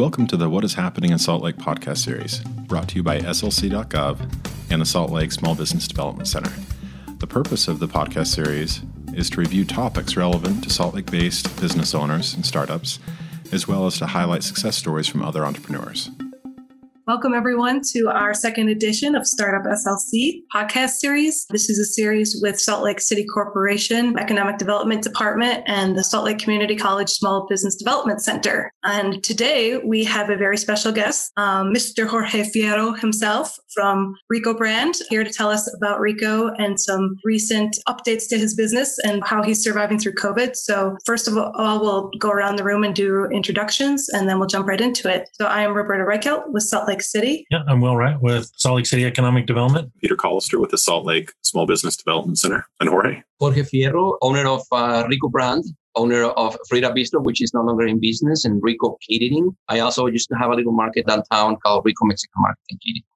Welcome to the What is Happening in Salt Lake podcast series, brought to you by slc.gov and the Salt Lake Small Business Development Center. The purpose of the podcast series is to review topics relevant to Salt Lake-based business owners and startups, as well as to highlight success stories from other entrepreneurs. Welcome, everyone, to our second edition of Startup SLC podcast series. This is a series with Salt Lake City Corporation Economic Development Department and the Salt Lake Community College Small Business Development Center. And today we have a very special guest, Mr. Jorge Fierro himself from Rico Brand, here to tell us about Rico and some recent updates to his business and how he's surviving through COVID. So first of all, we'll go around the room and do introductions, and then we'll jump right into it. So I am Roberta Reichelt with Salt Lake City. Yeah, I'm Will Wright with Salt Lake City Economic Development. Peter Collister with the Salt Lake Small Business Development Center. And Jorge Fierro, owner of Rico Brand, owner of Frida Bistro, which is no longer in business, and Rico Catering. I also used to have a little market downtown called Rico Mexico Market.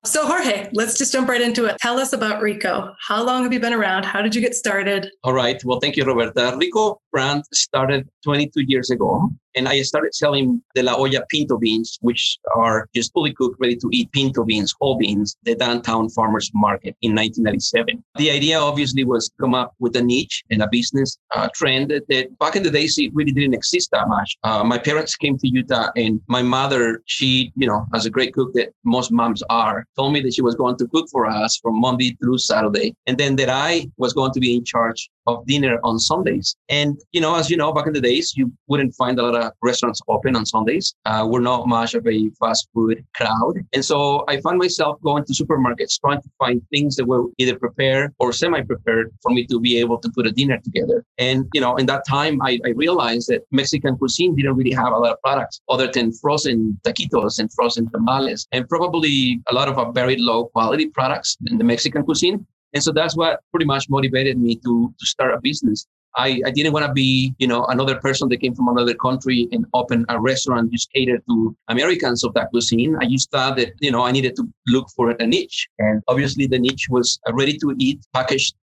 So Jorge, let's just jump right into it. Tell us about Rico. How long have you been around? How did you get started? All right. Well, thank you, Roberta. Rico Brand started 22 years ago, and I started selling de la olla pinto beans, which are just fully cooked, ready to eat pinto beans, whole beans, the downtown farmers market in 1997. The idea obviously was to come up with a niche and a business trend that back in the days, it really didn't exist that much. My parents came to Utah, and my mother, she, as a great cook that most moms are, told me that she was going to cook for us from Monday through Saturday. And then that I was going to be in charge of dinner on Sundays. And, as you know, back in the days, you wouldn't find a lot of restaurants open on Sundays. We're not much of a fast food crowd. And so I found myself going to supermarkets, trying to find things that were either prepared or semi-prepared for me to be able to put a dinner together. And, in that time, I realized that Mexican cuisine didn't really have a lot of products other than frozen taquitos and frozen tamales, and probably a lot of very low quality products in the Mexican cuisine. And so that's what pretty much motivated me to start a business. I didn't want to be, another person that came from another country and open a restaurant just catered to Americans of that cuisine. I just thought that, I needed to look for a niche. And obviously the niche was ready to eat, packaged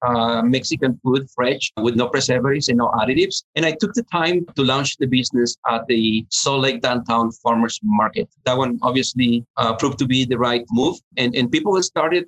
Mexican food, fresh, with no preservatives and no additives. And I took the time to launch the business at the Salt Lake Downtown Farmers Market. That one obviously proved to be the right move. And people started,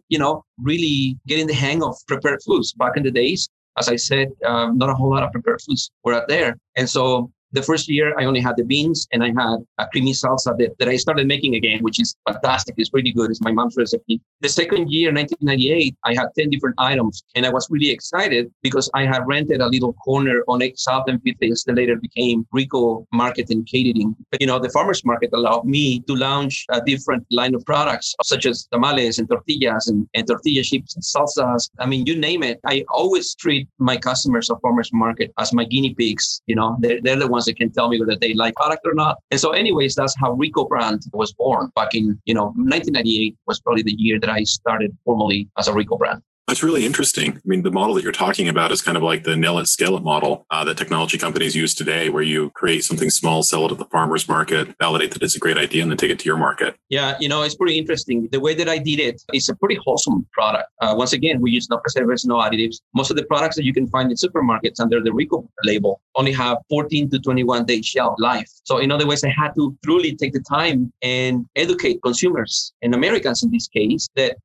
really getting the hang of prepared foods. Back in the days, as I said, not a whole lot of prepared foods were out there. And so the first year, I only had the beans, and I had a creamy salsa that I started making again, which is fantastic. It's really good. It's my mom's recipe. The second year, 1998, I had 10 different items, and I was really excited because I had rented a little corner on South and Fifth that later became Rico Market and Catering. But, the farmers market allowed me to launch a different line of products, such as tamales and tortillas and tortilla chips and salsas. I mean, you name it. I always treat my customers of farmers market as my guinea pigs. They're the ones that can tell me whether they like product or not. And so anyways, that's how Rico Brand was born back in, 1998 was probably the year that I started formally as a Rico Brand. That's really interesting. I mean, the model that you're talking about is kind of like the nail it, scale it model that technology companies use today, where you create something small, sell it at the farmer's market, validate that it's a great idea, and then take it to your market. Yeah, it's pretty interesting. The way that I did it, it's a pretty wholesome product. Once again, we use no preservatives, no additives. Most of the products that you can find in supermarkets under the Rico label only have 14 to 21 day shelf life. So in other words, I had to truly take the time and educate consumers and Americans in this case that,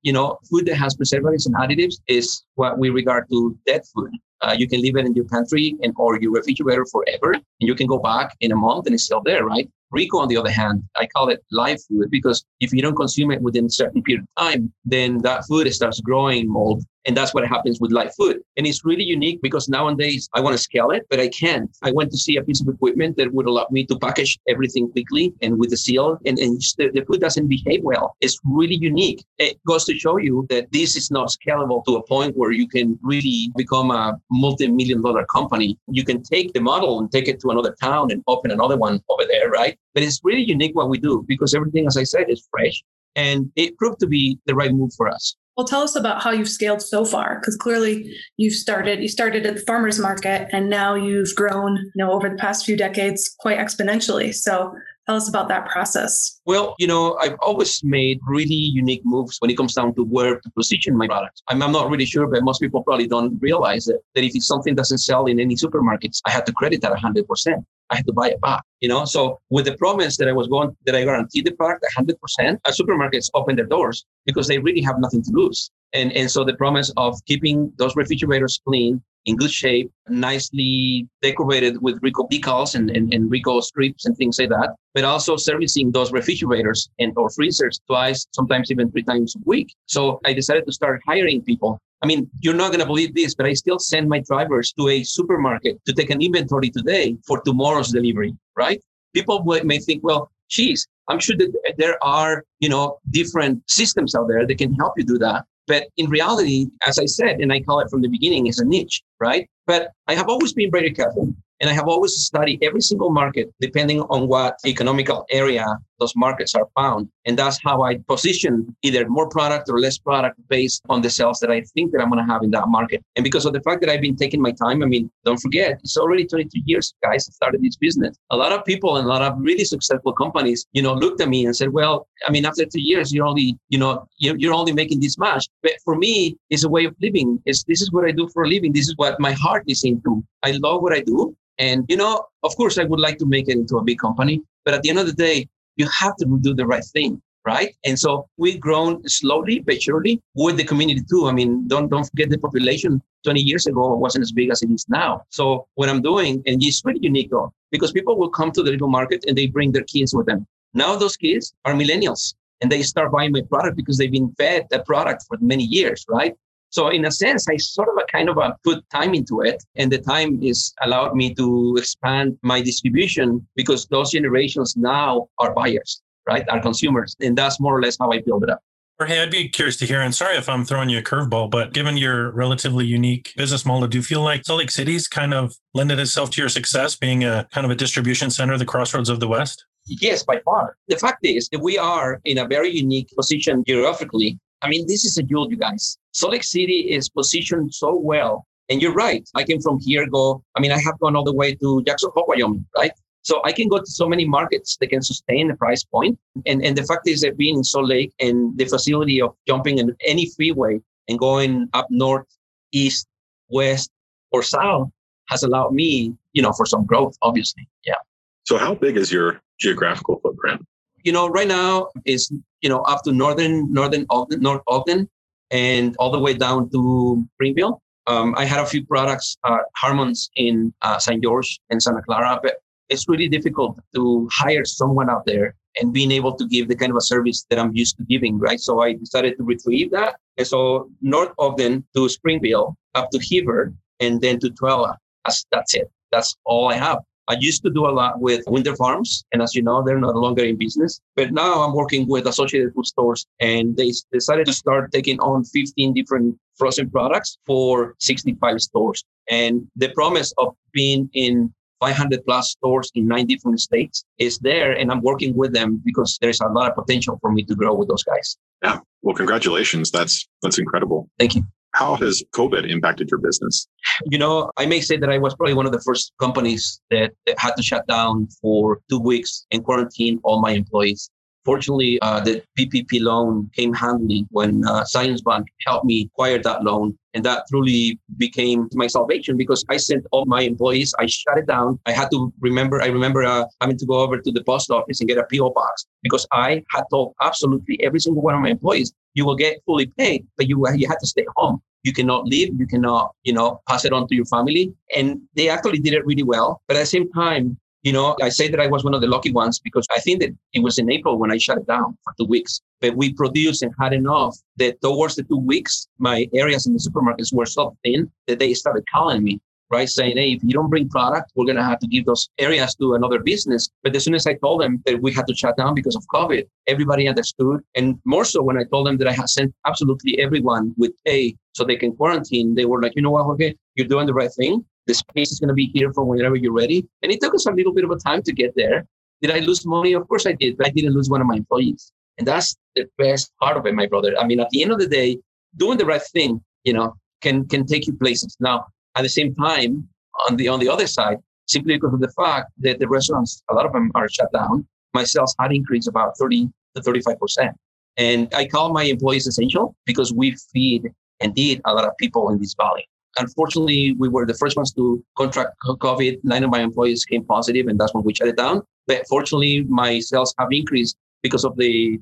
food that has preservatives and additives is what we regard to dead food. You can leave it in your pantry or your refrigerator forever, and you can go back in a month and it's still there, right? Rico, on the other hand, I call it live food, because if you don't consume it within a certain period of time, then that food starts growing mold. And that's what happens with live food. And it's really unique because nowadays I want to scale it, but I can't. I went to see a piece of equipment that would allow me to package everything quickly and with a seal. And the food doesn't behave well. It's really unique. It goes to show you that this is not scalable to a point where you can really become a multi-million-dollar company. You can take the model and take it to another town and open another one over there, right? But it's really unique what we do because everything, as I said, is fresh. And it proved to be the right move for us. Well, tell us about how you've scaled so far, because clearly you started at the farmer's market, and now you've grown, over the past few decades quite exponentially. So tell us about that process. Well, I've always made really unique moves when it comes down to where to position my products. I'm not really sure, but most people probably don't realize that if it's something that doesn't sell in any supermarkets, I had to credit that 100%. I had to buy it back, you know? So with the promise that I was going, that I guaranteed the product 100%, supermarkets opened their doors because they really have nothing to lose. And so the promise of keeping those refrigerators clean, in good shape, nicely decorated with Rico decals and Rico strips and things like that, but also servicing those refrigerators and or freezers twice, sometimes even 3 times a week. So I decided to start hiring people. I mean, you're not going to believe this, but I still send my drivers to a supermarket to take an inventory today for tomorrow's delivery, right? People may think, well, geez, I'm sure that there are, you know, different systems out there that can help you do that. But in reality, as I said, and I call it from the beginning, it's a niche, right? But I have always been very careful, and I have always studied every single market depending on what economical area those markets are found. And that's how I position either more product or less product based on the sales that I think that I'm going to have in that market. And because of the fact that I've been taking my time, I mean, don't forget, it's already 22 years, guys, I started this business. A lot of people and a lot of really successful companies, you know, looked at me and said, well, I mean, after 2 years, you're only making this much. But for me, it's a way of living. This is what I do for a living. This is what my heart is into. I love what I do. And, you know, of course, I would like to make it into a big company. But at the end of the day, you have to do the right thing, right? And so we've grown slowly but surely with the community too. I mean, don't forget the population 20 years ago wasn't as big as it is now. So what I'm doing, and it's really unique though, because people will come to the Rico Market and they bring their kids with them. Now those kids are millennials and they start buying my product because they've been fed that product for many years, right? So in a sense, I kind of put time into it, and the time is allowed me to expand my distribution because those generations now are buyers, right? Are consumers. And that's more or less how I build it up. Jorge, I'd be curious to hear, and sorry if I'm throwing you a curveball, but given your relatively unique business model, do you feel like Salt Lake City's kind of lended itself to your success being a kind of a distribution center, the crossroads of the West? Yes, by far. The fact is that we are in a very unique position geographically. I mean, this is a jewel, you guys. Salt Lake City is positioned so well. And you're right. I can from here go. I mean, I have gone all the way to Jackson Hole, Wyoming, right? So I can go to so many markets that can sustain the price point. And the fact is that being in Salt Lake and the facility of jumping in any freeway and going up north, east, west, or south has allowed me, you know, for some growth, obviously. Yeah. So how big is your geographical footprint? You know, right now is, you know, up to north Ogden and all the way down to Greenville. I had a few products, Harmon's in St. George and Santa Clara, but it's really difficult to hire someone out there and being able to give the kind of a service that I'm used to giving, right? So I decided to retrieve that. And so north Ogden to Springville, up to Heber, and then to Tuella. That's it. That's all I have. I used to do a lot with Winter Farms, and as you know, they're no longer in business. But now I'm working with Associated Food Stores, and they decided to start taking on 15 different frozen products for 65 stores. And the promise of being in 500 plus stores in 9 different states is there, and I'm working with them because there's a lot of potential for me to grow with those guys. Yeah. Well, congratulations. That's incredible. Thank you. How has COVID impacted your business? You know, I may say that I was probably one of the first companies that had to shut down for 2 weeks and quarantine all my employees. Fortunately, the PPP loan came handy when Science Bank helped me acquire that loan. And that truly became my salvation because I sent all my employees. I shut it down. I remember having to go over to the post office and get a P.O. box because I had told absolutely every single one of my employees, you will get fully paid, but you had to stay home. You cannot leave. You cannot, you know, pass it on to your family. And they actually did it really well. But at the same time, you know, I say that I was one of the lucky ones because I think that it was in April when I shut it down for 2 weeks. But we produced and had enough that towards the 2 weeks, my areas in the supermarkets were so thin that they started calling me, right? Saying, hey, if you don't bring product, we're going to have to give those areas to another business. But as soon as I told them that we had to shut down because of COVID, everybody understood. And more so when I told them that I had sent absolutely everyone with pay so they can quarantine, they were like, you know what, okay, you're doing the right thing. The space is going to be here for whenever you're ready. And it took us a little bit of a time to get there. Did I lose money? Of course I did, but I didn't lose one of my employees. And that's the best part of it, my brother. I mean, at the end of the day, doing the right thing, you know, can take you places. Now, at the same time, on the other side, simply because of the fact that the restaurants, a lot of them are shut down, my sales had increased about 30 to 35%. And I call my employees essential because we feed and feed a lot of people in this valley. Unfortunately, we were the first ones to contract COVID. 9 of my employees came positive, and that's when we shut it down. But fortunately, my sales have increased because of the,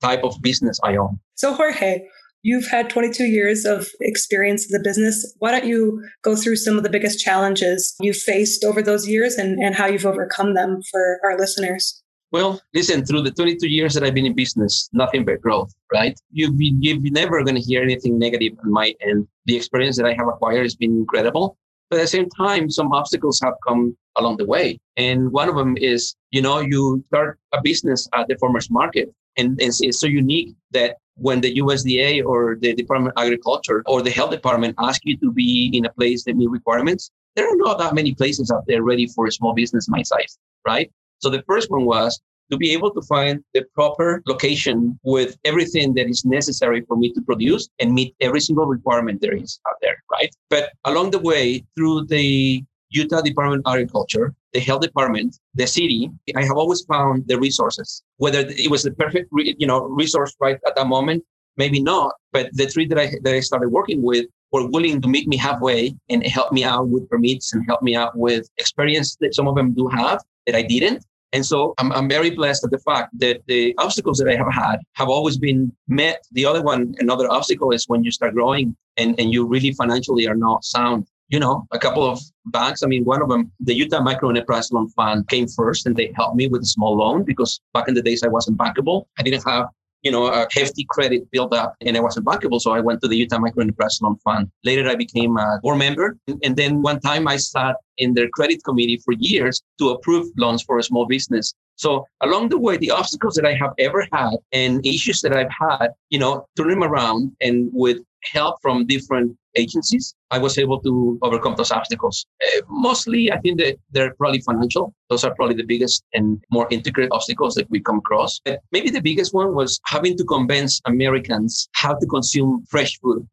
type of business I own. So Jorge, you've had 22 years of experience in the business. Why don't you go through some of the biggest challenges you faced over those years and how you've overcome them for our listeners? Well, listen, through the 22 years that I've been in business, nothing but growth, right? You're never going to hear anything negative on my end. The experience that I have acquired has been incredible. But at the same time, some obstacles have come along the way. And one of them is, you start a business at the farmer's market. And it's so unique that when the USDA or the Department of Agriculture or the Health Department ask you to be in a place that meet requirements, there are not that many places out there ready for a small business my size, right? So the first one was to be able to find the proper location with everything that is necessary for me to produce and meet every single requirement there is out there, right? But along the way, through the Utah Department of Agriculture, the Health Department, the city, I have always found the resources. Whether it was the perfect, resource right at that moment, maybe not. But the three that I started working with were willing to meet me halfway and help me out with permits and help me out with experience that some of them do have that I didn't. And so I'm very blessed at the fact that the obstacles that I have had have always been met. The other one, another obstacle is when you start growing and you really financially are not sound. A couple of banks. One of them, the Utah Microenterprise Loan Fund came first and they helped me with a small loan because back in the days I wasn't bankable. I didn't have, a hefty credit build up and I wasn't bankable. So I went to the Utah Microenterprise Loan Fund. Later I became a board member. And then one time I sat in their credit committee for years to approve loans for a small business. So along the way, the obstacles that I have ever had and issues that I've had, turn them around and with help from different agencies, I was able to overcome those obstacles. Mostly, I think that they're probably financial. Those are probably the biggest and more intricate obstacles that we come across. But maybe the biggest one was having to convince Americans how to consume fresh food.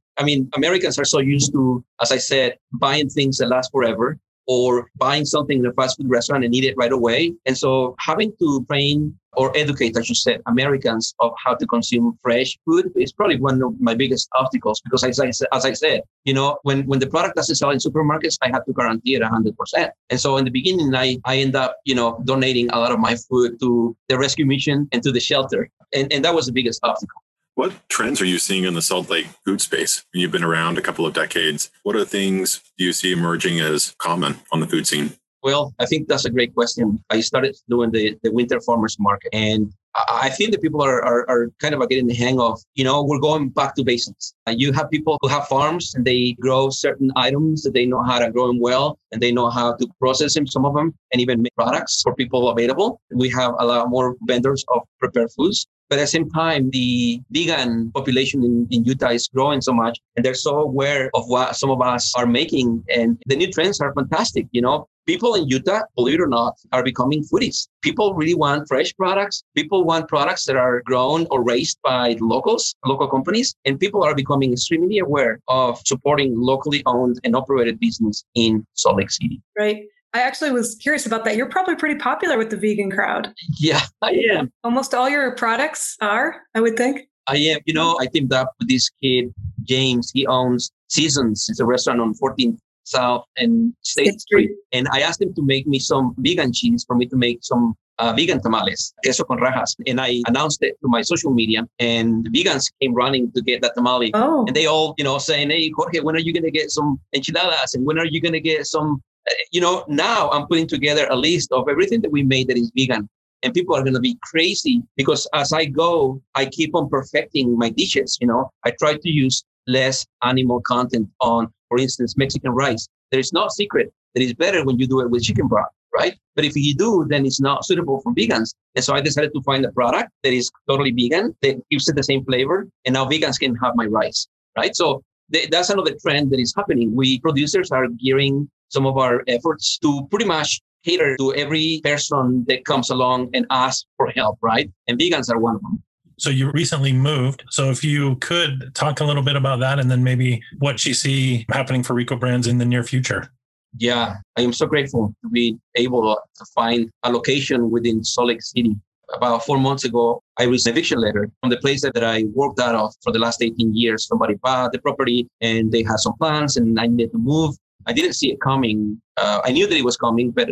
Americans are so used to, as I said, buying things that last forever, or buying something in a fast food restaurant and eat it right away. And so having to train or educate, I should say, Americans of how to consume fresh food is probably one of my biggest obstacles. Because as I said, when the product doesn't sell in supermarkets, I have to guarantee it 100%. And so in the beginning, I end up, donating a lot of my food to the rescue mission and to the shelter. And that was the biggest obstacle. What trends are you seeing in the Salt Lake food space? You've been around a couple of decades. What are things do you see emerging as common on the food scene? Well, I think that's a great question. I started doing the Winter Farmers Market, and I think that people are kind of getting the hang of, we're going back to basics. You have people who have farms and they grow certain items that they know how to grow them well, and they know how to process them, some of them, and even make products for people available. We have a lot more vendors of prepared foods. But at the same time, the vegan population in Utah is growing so much, and they're so aware of what some of us are making. And the new trends are fantastic. People in Utah, believe it or not, are becoming foodies. People really want fresh products. People want products that are grown or raised by local companies. And people are becoming extremely aware of supporting locally owned and operated business in Salt Lake City. Right. I actually was curious about that. You're probably pretty popular with the vegan crowd. Yeah, I am. Almost all your products are, I would think. I am. I teamed up with this kid, James. He owns Seasons. It's a restaurant on 14th South and State Street. And I asked him to make me some vegan cheese for me to make some vegan tamales, queso con rajas. And I announced it to my social media, and the vegans came running to get that tamale. Oh. And they all, saying, "Hey, Jorge, when are you going to get some enchiladas? And when are you going to get some..." Now I'm putting together a list of everything that we made that is vegan. And people are going to be crazy because as I go, I keep on perfecting my dishes. I try to use less animal content on, for instance, Mexican rice. There is no secret that is better when you do it with chicken broth, right? But if you do, then it's not suitable for vegans. And so I decided to find a product that is totally vegan, that gives it the same flavor. And now vegans can have my rice, right? So that's another trend that is happening. We producers are gearing some of our efforts to pretty much cater to every person that comes along and asks for help, right? And vegans are one of them. So you recently moved. So if you could talk a little bit about that and then maybe what you see happening for Rico Brands in the near future. Yeah, I am so grateful to be able to find a location within Salt Lake City. About 4 months ago, I received an eviction letter from the place that I worked out of for the last 18 years. Somebody bought the property and they had some plans and I needed to move. I didn't see it coming. I knew that it was coming, but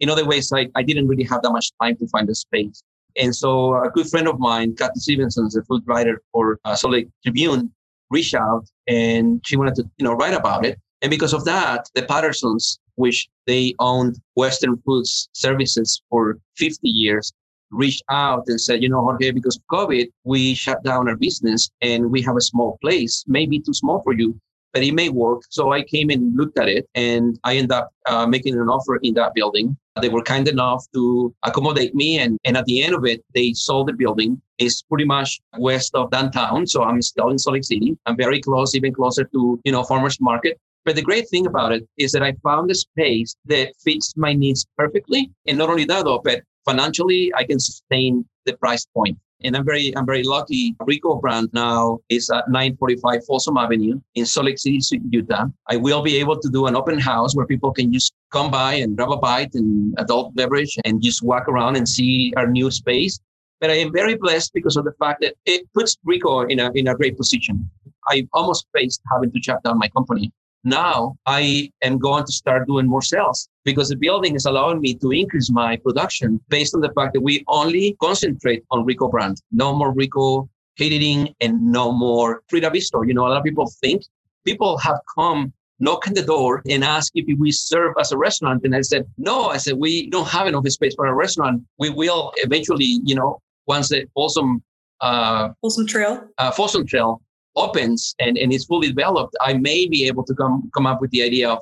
in other ways, I didn't really have that much time to find a space. And so a good friend of mine, Kathy Stevenson, is a food writer for Salt Lake Tribune, reached out and she wanted to write about it. And because of that, the Pattersons, which they owned Western Foods Services for 50 years, reached out and said, Jorge, because of COVID, we shut down our business and we have a small place, maybe too small for you, but it may work. So I came and looked at it and I ended up making an offer in that building. They were kind enough to accommodate me. And at the end of it, they sold the building. It's pretty much west of downtown. So I'm still in Salt Lake City. I'm very close, even closer to, farmers market. But the great thing about it is that I found a space that fits my needs perfectly. And not only that, though, but financially, I can sustain the price point. And I'm very lucky. Rico Brand now is at 945 Folsom Avenue in Salt Lake City, Utah. I will be able to do an open house where people can just come by and grab a bite and adult beverage and just walk around and see our new space. But I am very blessed because of the fact that it puts Rico in a great position. I almost faced having to shut down my company. Now I am going to start doing more sales because the building is allowing me to increase my production based on the fact that we only concentrate on Rico Brand. No more Rico Catering and no more Frida Bistro. A lot of people have come, knock on the door and ask if we serve as a restaurant. And I said, no, we don't have enough space for a restaurant. We will eventually, once the Folsom Trail opens and it's fully developed, I may be able to come up with the idea of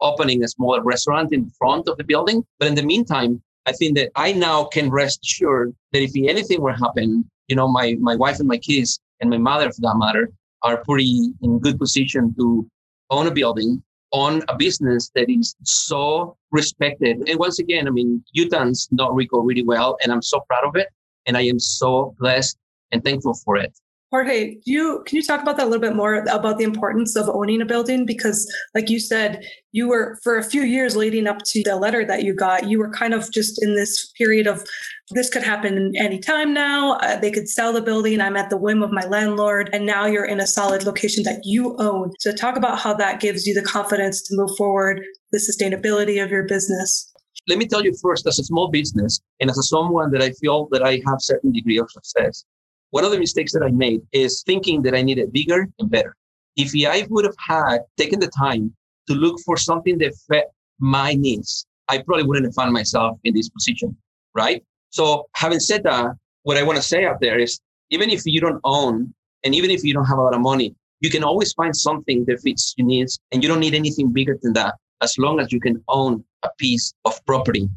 opening a smaller restaurant in front of the building. But in the meantime, I think that I now can rest assured that if anything were to happen, my wife and my kids and my mother, for that matter, are pretty in good position to own a building, own a business that is so respected. And once again, Utahns know Rico really well, and I'm so proud of it. And I am so blessed and thankful for it. Jorge, can you talk about that a little bit more, about the importance of owning a building? Because like you said, you were, for a few years leading up to the letter that you got, you were kind of just in this period of, this could happen any time now. They could sell the building. I'm at the whim of my landlord. And now you're in a solid location that you own. So talk about how that gives you the confidence to move forward, the sustainability of your business. Let me tell you first, as a small business and as someone that I feel that I have a certain degree of success, one of the mistakes that I made is thinking that I needed bigger and better. If I would have had taken the time to look for something that fit my needs, I probably wouldn't have found myself in this position, right? So having said that, what I want to say out there is, even if you don't own, and even if you don't have a lot of money, you can always find something that fits your needs, and you don't need anything bigger than that, as long as you can own a piece of property.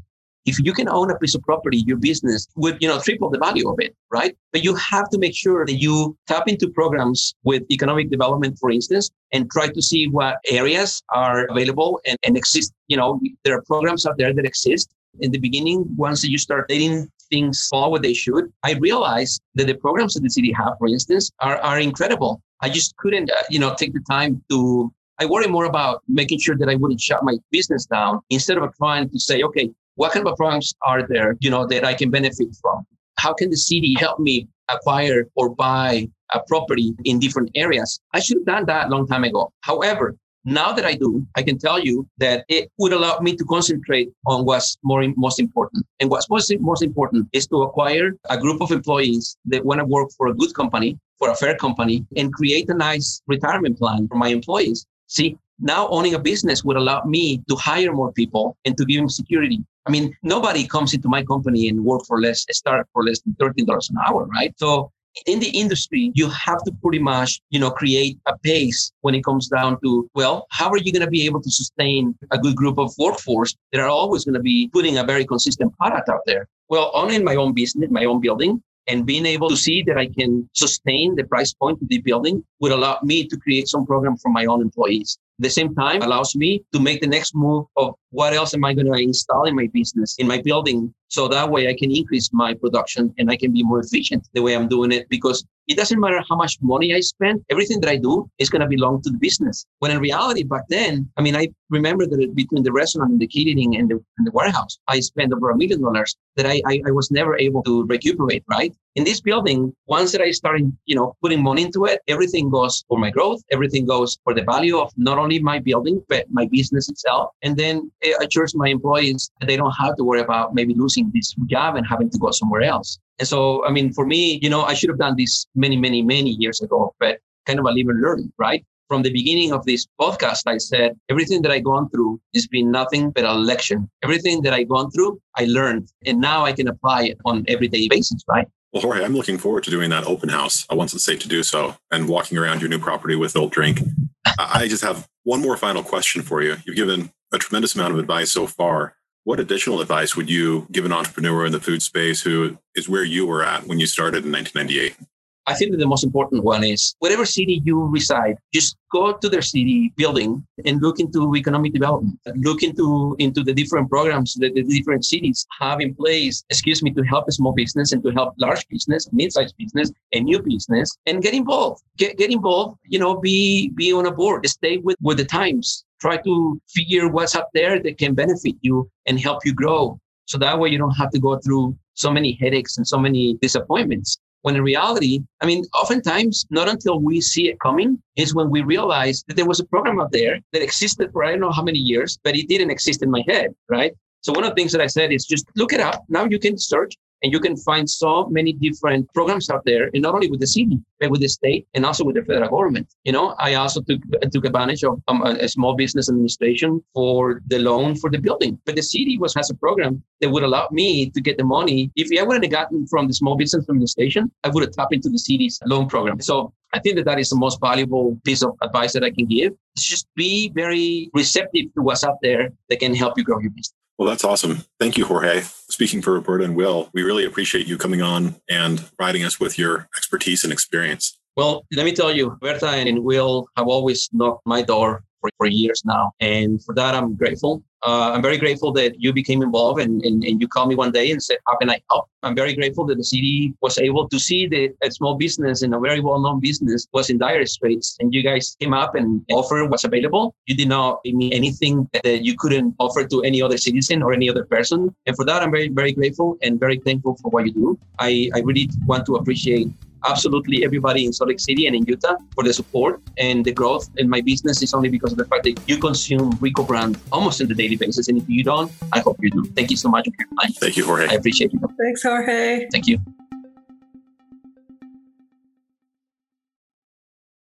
If you can own a piece of property, your business would, triple the value of it, right? But you have to make sure that you tap into programs with economic development, for instance, and try to see what areas are available and exist. There are programs out there that exist. In the beginning, once you start letting things fall where they should, I realized that the programs that the city have, for instance, are incredible. I just couldn't, take the time to, I worry more about making sure that I wouldn't shut my business down instead of trying to say, okay, what kind of programs are there, that I can benefit from? How can the city help me acquire or buy a property in different areas? I should have done that a long time ago. However, now that I do, I can tell you that it would allow me to concentrate on what's most important. And what's most important is to acquire a group of employees that want to work for a good company, for a fair company, and create a nice retirement plan for my employees. See, now owning a business would allow me to hire more people and to give them security. Nobody comes into my company and start for less than $13 an hour, right? So in the industry, you have to pretty much, create a pace when it comes down to, well, how are you going to be able to sustain a good group of workforce that are always going to be putting a very consistent product out there? Well, owning my own business, my own building, and being able to see that I can sustain the price point of the building would allow me to create some program for my own employees. the same time allows me to make the next move of what else am I going to install in my business, in my building. So that way I can increase my production and I can be more efficient the way I'm doing it, because it doesn't matter how much money I spend. Everything that I do is going to belong to the business. When in reality, back then, I mean, I remember that between the restaurant and the catering and the warehouse, I spent over $1 million that I was never able to recuperate, right? In this building, once that I started, putting money into it, everything goes for my growth. Everything goes for the value of not only my building, but my business itself. And then it assures my employees that they don't have to worry about maybe losing this job and having to go somewhere else. And so, I mean, for me, I should have done this many years ago, but kind of a live and learn, right? From the beginning of this podcast, I said, everything that I've gone through has been nothing but a lecture. Everything that I've gone through, I learned, and now I can apply it on everyday basis, right? Well, Jorge, I'm looking forward to doing that open house once it's safe to do so and walking around your new property with Old Drink. I just have one more final question for you. You've given a tremendous amount of advice so far. What additional advice would you give an entrepreneur in the food space who is where you were at when you started in 1998? I think that the most important one is whatever city you reside, just go to their city building and look into economic development, look into the different programs that the different cities have in place, to help a small business and to help large business, mid-sized business, and new business, and get involved. Get involved, be on a board, stay with the times. Try to figure what's up there that can benefit you and help you grow. So that way you don't have to go through so many headaches and so many disappointments. When in reality, I mean, oftentimes, not until we see it coming is when we realize that there was a program out there that existed for I don't know how many years, but it didn't exist in my head, right? So one of the things that I said is just look it up. Now you can search and you can find so many different programs out there, and not only with the city, but with the state and also with the federal government. I also took advantage of a small business administration for the loan for the building. But the city has a program that would allow me to get the money. If I wouldn't have gotten from the small business administration, I would have tapped into the city's loan program. So I think that is the most valuable piece of advice that I can give. It's just be very receptive to what's out there that can help you grow your business. Well, that's awesome. Thank you, Jorge. Speaking for Roberta and Will, we really appreciate you coming on and providing us with your expertise and experience. Well, let me tell you, Roberta and Will have always knocked my door for years now. And for that, I'm grateful. I'm very grateful that you became involved and you called me one day and said, how can I help? I'm very grateful that the city was able to see that a small business and a very well-known business was in dire straits. And you guys came up and offered what's available. You did not give me anything that you couldn't offer to any other citizen or any other person. And for that, I'm very, very grateful and very thankful for what you do. I really want to appreciate absolutely everybody in Salt Lake City and in Utah for the support and the growth in my business is only because of the fact that you consume Rico Brand almost on a daily basis. And if you don't, I hope you do. Thank you so much for your time. Thank you, Jorge. I appreciate you. Thanks, Jorge. Thank you.